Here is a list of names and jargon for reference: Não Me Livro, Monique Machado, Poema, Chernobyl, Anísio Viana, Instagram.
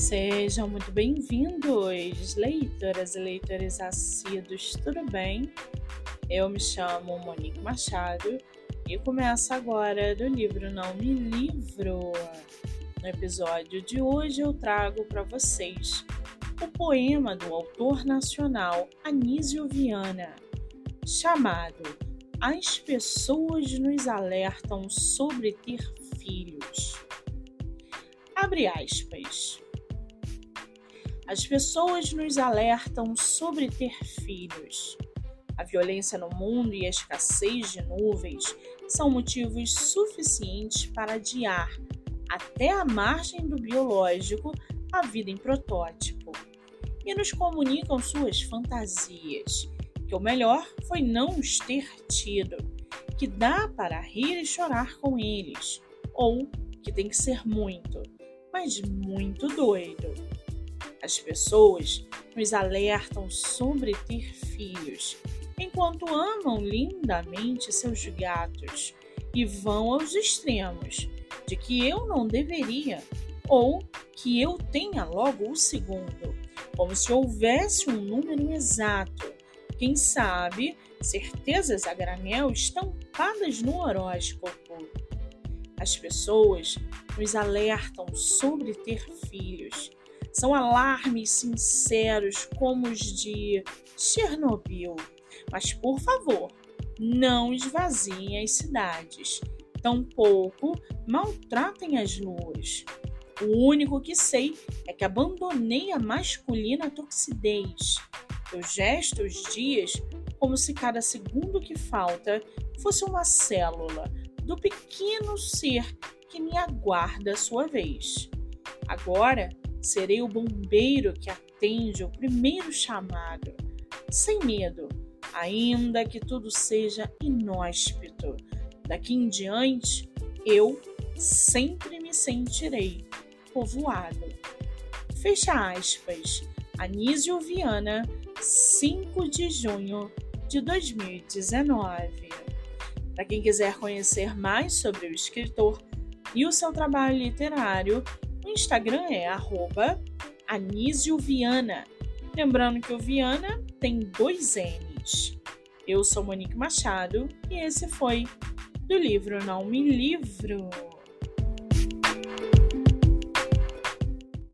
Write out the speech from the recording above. Sejam muito bem-vindos, leitoras e leitores assíduos, tudo bem? Eu me chamo Monique Machado e começo agora do livro Não Me Livro. No episódio de hoje eu trago para vocês o poema do autor nacional Anísio Viana, chamado As Pessoas Nos Alertam Sobre Ter Filhos. Abre aspas. As pessoas nos alertam sobre ter filhos. A violência no mundo e a escassez de nuvens são motivos suficientes para adiar, até a margem do biológico, a vida em protótipo. E nos comunicam suas fantasias, que o melhor foi não os ter tido, que dá para rir e chorar com eles, ou que tem que ser muito, mas muito doido. As pessoas nos alertam sobre ter filhos, enquanto amam lindamente seus gatos e vão aos extremos de que eu não deveria ou que eu tenha logo o segundo, como se houvesse um número exato. Quem sabe, certezas a granel estampadas no horóscopo. As pessoas nos alertam sobre ter filhos. São alarmes sinceros como os de Chernobyl. Mas, por favor, não esvaziem as cidades. Tampouco maltratem as luas. O único que sei é que abandonei a masculina toxidez. Eu gesto os dias como se cada segundo que falta fosse uma célula do pequeno ser que me aguarda a sua vez. Agora, serei o bombeiro que atende o primeiro chamado, sem medo, ainda que tudo seja inóspito. Daqui em diante, eu sempre me sentirei povoado. Fecha aspas. Anísio Viana, 5 de junho de 2019. Para quem quiser conhecer mais sobre o escritor e o seu trabalho literário, o Instagram é @AnísioViana. Lembrando que o Viana tem 2 N's. Eu sou Monique Machado e esse foi do livro Não Me Livro.